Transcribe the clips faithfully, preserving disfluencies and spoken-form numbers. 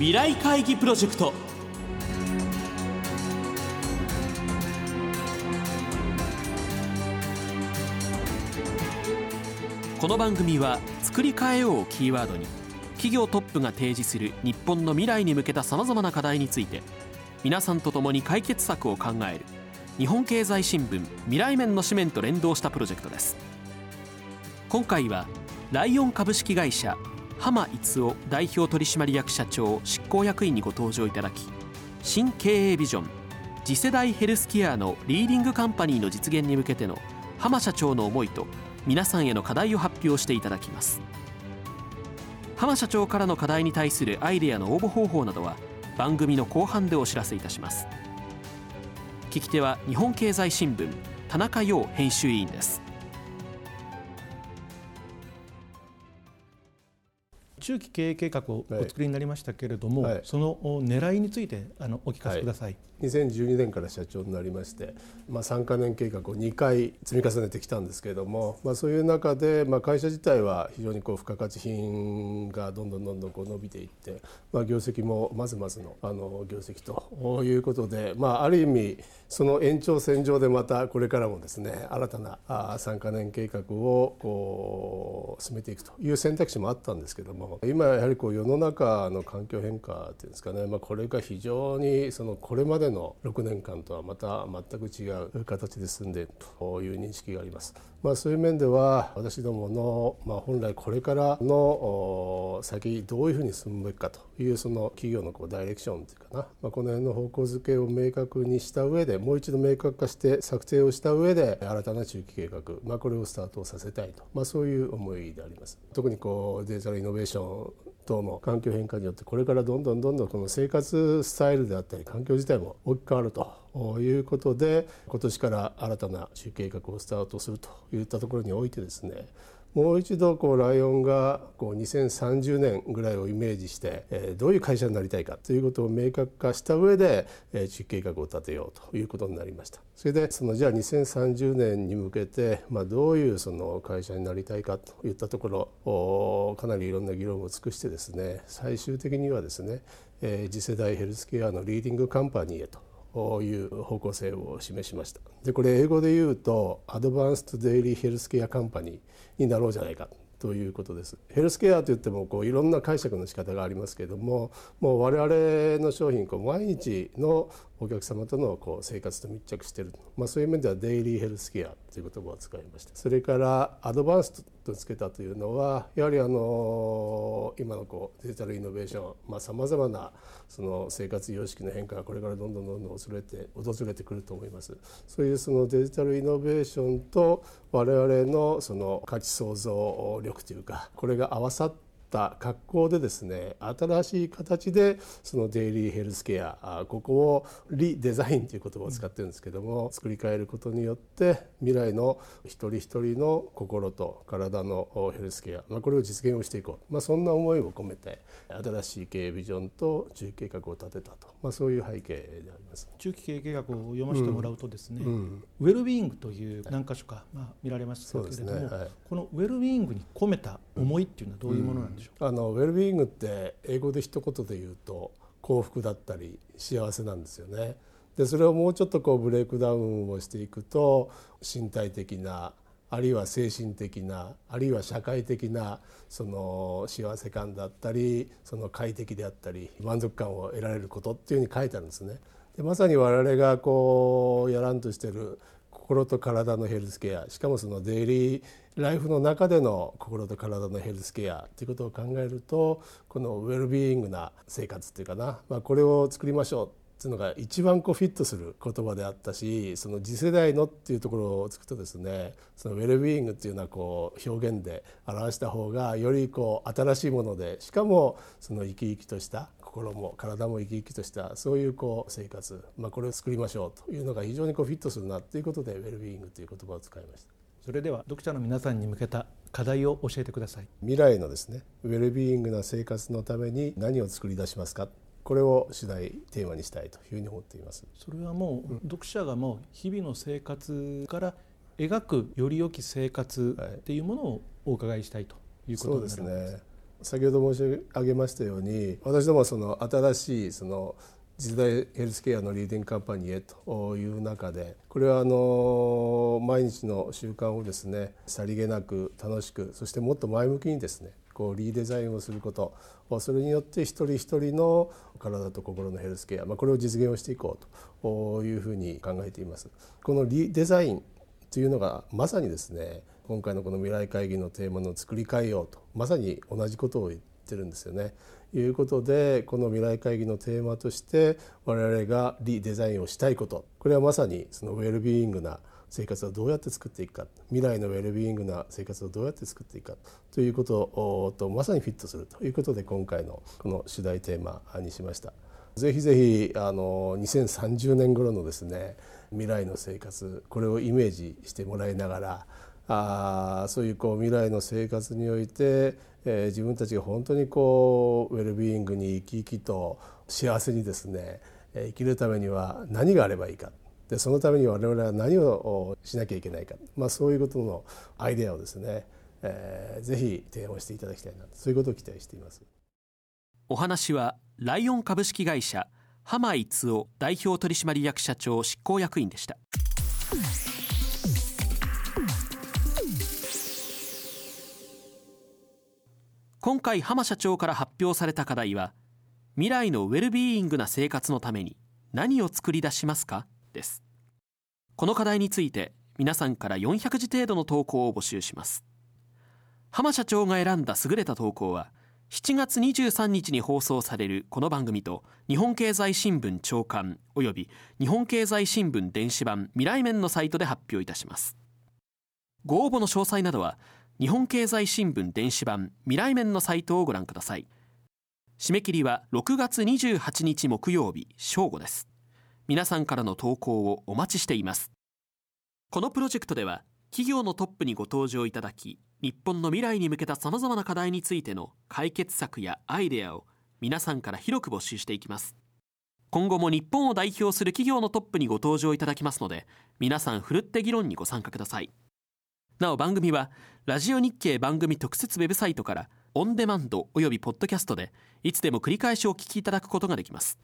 未来会議プロジェクト。この番組は作り変えようをキーワードに企業トップが提示する日本の未来に向けたさまざまな課題について皆さんと共に解決策を考える日本経済新聞未来面の紙面と連動したプロジェクトです。今回はライオン株式会社浜逸夫代表取締役社長執行役員にご登場いただき、新経営ビジョン次世代ヘルスケアのリーディングカンパニーの実現に向けての浜社長の思いと皆さんへの課題を発表していただきます。浜社長からの課題に対するアイデアの応募方法などは番組の後半でお知らせいたします。聞き手は日本経済新聞田中陽編集委員です。中期経営計画をお作りになりましたけれども、はい、その狙いについてあのお聞かせください。はい、にせんじゅうにねんから社長になりまして、まあ、さんかねん計画をにかい積み重ねてきたんですけれども、まあ、そういう中で、まあ、会社自体は非常にこう付加価値品がどんどんどんどんこう伸びていって、まあ、業績もまずまずの、あの業績ということで、まあ、ある意味その延長線上でまたこれからもですね、新たなさんかねん計画をこう進めていくという選択肢もあったんですけれども、今やはりこう世の中の環境変化というんですかね、まあ、これが非常にそのこれまでのろくねんかんとはまた全く違う形で進んでいるという認識があります。まあ、そういう面では私どものまあ本来これからの先どういうふうに進むべきかというその企業のこうダイレクションというかな、まあ、この辺の方向づけを明確にした上でもう一度明確化して策定をした上で新たな中期計画、まあ、これをスタートさせたいと、まあ、そういう思いであります。特にこうデジタルイノベーション等の環境変化によってこれからどんどんどんどんこの生活スタイルであったり環境自体も大きく変わるということで、今年から新たな中期計画をスタートするといったところにおいてですね、もう一度こうライオンがこうにせんさんじゅうねんぐらいをイメージしてどういう会社になりたいかということを明確化した上で中期計画を立てようということになりました。それでそのじゃあにせんさんじゅうねんに向けてまあどういうその会社になりたいかといったところかなりいろんな議論を尽くしてですね、最終的にはですね、次世代ヘルスケアのリーディングカンパニーへとこういう方向性を示しました。でこれ英語で言うと Advanced Daily Health Care Company になろうじゃないかということです。ヘルスケアといってもこういろんな解釈の仕方がありますけれども、もう我々の商品こう毎日のお客様とのこう生活と密着している、まあ、そういう面ではデイリーヘルスケアという言葉を使いました。それからアドバンスとつけたというのはやはりあの今のこうデジタルイノベーションさまざ、まなその生活様式の変化がこれからどんどんどんどん訪れて、訪れてくると思います。そういうそのデジタルイノベーションと我々のその価値創造力というか、これが合わさって格好でですね、新しい形でそのデイリーヘルスケア、ここをリデザインという言葉を使ってるんですけども、作り変えることによって未来の一人一人の心と体のヘルスケア、まあ、これを実現をしていこう、まあ、そんな思いを込めて新しい経営ビジョンと中期計画を立てたと、まあ、そういう背景であります。中期経営計画を読ませてもらうとですね、うんうん、ウェルビーイングという何箇所か、まあ、見られましたけれども、ねはい、このウェルビーイングに込めた思いっていうのはどういうものなんですか？うんうん、あのウェルビーイングって英語で一言で言うと幸福だったり幸せなんですよね。でそれをもうちょっとこうブレイクダウンをしていくと、身体的なあるいは精神的なあるいは社会的なその幸せ感だったり、その快適であったり満足感を得られることっていうふうに書いてあるんですね。でまさに我々がこうやらんとしてる心と体のヘルスケア、しかもそのデイリーライフの中での心と体のヘルスケアということを考えると、このウェルビーイングな生活というかな、まあ、これを作りましょうというのが一番こうフィットする言葉であったし、その次世代のっていうところをつくとですね、そのウェルビーイングっていうのはこう表現で表した方がよりこう新しいもので、しかもその生き生きとした心も体も生き生きとしたそういうこう生活、まあ、これを作りましょうというのが非常にこうフィットするなということでウェルビーイングという言葉を使いました。それでは読者の皆さんに向けた課題を教えてください。未来のですね、ウェルビーイングな生活のために何を作り出しますか、これを主題テーマにしたいというふうに思っています。それはもう、うん、読者がもう日々の生活から描くより良き生活っていうものをお伺いしたいということになります。はい、そうですね。先ほど申し上げましたように、私どもはその新しいその次世代ヘルスケアのリーディングカンパニーへという中で、これはあの毎日の習慣をですね、さりげなく楽しく、そしてもっと前向きにですね、こうリデザインをすること、それによって一人一人の体と心のヘルスケア、まあ、これを実現をしていこうというふうに考えています。このリデザインというのがまさにですね、今回のこの未来会議のテーマの作り変えようと、まさに同じことを言ってるんですよね。いうことで、この未来会議のテーマとして我々がリデザインをしたいこと、これはまさにそのウェルビーイングな生活をどうやって作っていくか、未来のウェルビーイングな生活をどうやって作っていくかということとまさにフィットするということで、今回のこの主題テーマにしました。ぜひぜひあのにせんさんじゅうねん頃のですね、未来の生活、これをイメージしてもらいながら、あそうい う, こう未来の生活において、えー、自分たちが本当にこうウェルビーイングに生き生きと幸せにですね、生きるためには何があればいいか、でそのために我々は何をしなきゃいけないか、まあ、そういうことのアイデアをですね、えー、ぜひ提案をしていただきたいな、そういうことを期待しています。お話はライオン株式会社浜井津男代表取締役社長執行役員でした。今回浜社長から発表された課題は、未来のウェルビーイングな生活のために何を作り出しますかです。この課題について皆さんからよんひゃく字程度の投稿を募集します。浜社長が選んだ優れた投稿はしちがつにじゅうさんにちに放送されるこの番組と日本経済新聞朝刊および日本経済新聞電子版未来面のサイトで発表いたします。ご応募の詳細などは日本経済新聞電子版未来面のサイトをご覧ください。締め切りはろくがつにじゅうはちにち木曜日正午です。皆さんからの投稿をお待ちしています。このプロジェクトでは企業のトップにご登場いただき、日本の未来に向けたさまざまな課題についての解決策やアイデアを皆さんから広く募集していきます。今後も日本を代表する企業のトップにご登場いただきますので、皆さんふるって議論にご参加ください。なお番組はラジオ日経番組特設ウェブサイトからオンデマンドおよびポッドキャストでいつでも繰り返しお聞きいただくことができます。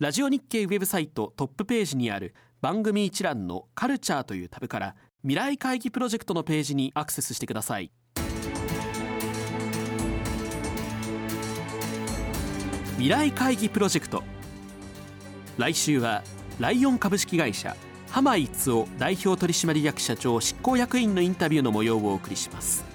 ラジオ日経ウェブサイトトップページにある番組一覧のカルチャーというタブから未来会議プロジェクトのページにアクセスしてください。未来会議プロジェクト、来週はライオン株式会社浜井津男代表取締役社長執行役員のインタビューの模様をお送りします。